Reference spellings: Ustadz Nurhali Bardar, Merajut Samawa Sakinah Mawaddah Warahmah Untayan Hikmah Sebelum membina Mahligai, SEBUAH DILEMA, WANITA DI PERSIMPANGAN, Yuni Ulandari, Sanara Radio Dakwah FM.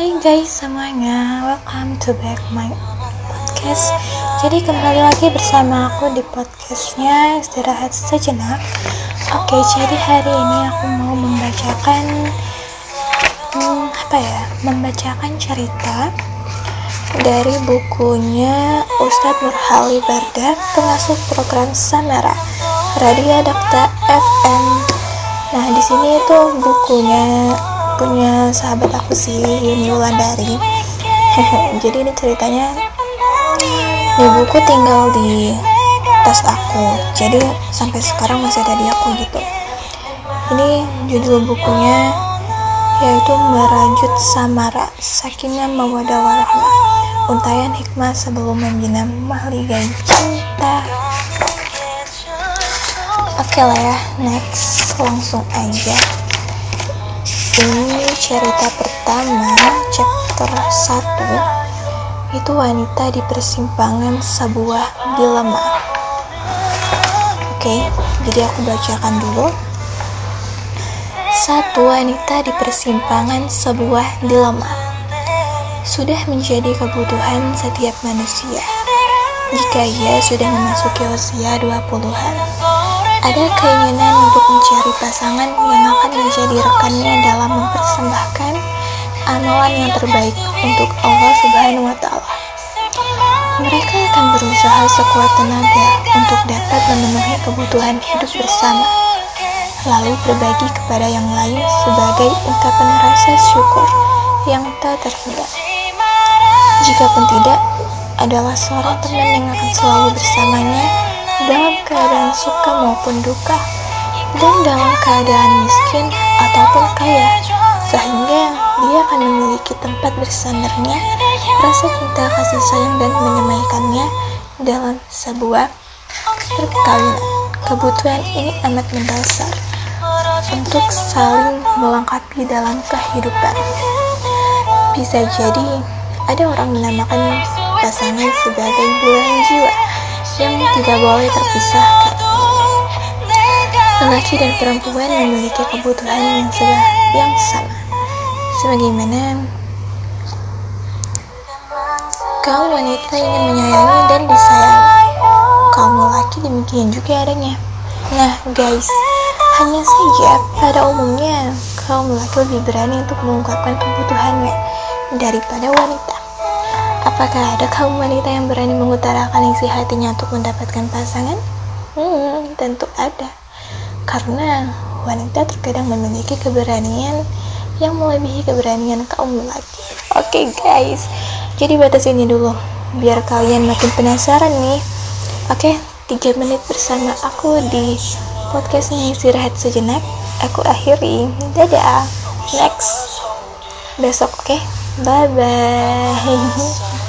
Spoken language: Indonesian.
Hai guys semuanya, welcome to back my podcast. Jadi kembali lagi bersama aku di podcastnya Istirahat Sejenak. Oke, jadi hari ini aku mau membacakan cerita dari bukunya Ustadz Nurhali Bardar, termasuk program Sanara Radio Dakwah FM. Nah, di sini itu bukunya punya sahabat aku sih, Yuni Ulandari. Jadi ini ceritanya di buku tinggal di tas aku, jadi sampai sekarang masih ada di aku gitu. Ini judul bukunya yaitu Merajut Samawa Sakinah Mawaddah Warahmah Untayan Hikmah Sebelum membina Mahligai Cinta. Oke lah ya, next langsung aja. Ini cerita pertama, chapter 1, itu wanita di persimpangan sebuah dilema. Oke, jadi aku bacakan dulu. Satu, wanita di persimpangan sebuah dilema. Sudah menjadi kebutuhan setiap manusia jika ia sudah memasuki usia 20-an. Ada keinginan untuk mencari pasangan yang akan menjadi rekannya dalam mempersembahkan amalan yang terbaik untuk Allah Subhanahu wa Ta'ala. Mereka akan berusaha sekuat tenaga untuk dapat memenuhi kebutuhan hidup bersama, lalu berbagi kepada yang lain sebagai ungkapan rasa syukur yang tak terhingga. Jika pun tidak, adalah seorang teman yang akan selalu bersamanya dalam keadaan suka maupun duka, dan dalam keadaan miskin ataupun kaya, sehingga dia akan memiliki tempat bersandarnya rasa cinta, kasih sayang, dan menyemaikannya dalam sebuah perkawinan. Kebutuhan ini amat mendasar untuk saling melengkapi dalam kehidupan. Bisa jadi ada orang menamakan pasangan sebagai bulan jiwa yang tidak boleh terpisahkan. Lelaki dan perempuan memiliki kebutuhan yang sama. Sebagaimana kaum wanita ingin menyayangi dan disayangi, kaum lelaki demikian juga adanya. Nah guys, hanya saja pada umumnya kaum lelaki lebih berani untuk mengungkapkan kebutuhannya daripada wanita. Apakah ada kaum wanita yang berani mengutarakan isi hatinya untuk mendapatkan pasangan? Tentu ada. Karena wanita terkadang memiliki keberanian yang melebihi keberanian kaum lelaki. Oke guys, jadi batas ini dulu, biar kalian makin penasaran nih. Oke, 3 menit bersama aku di podcastnya Istirahat Sejenak aku akhiri. Dadah, next besok. Oke, bye bye.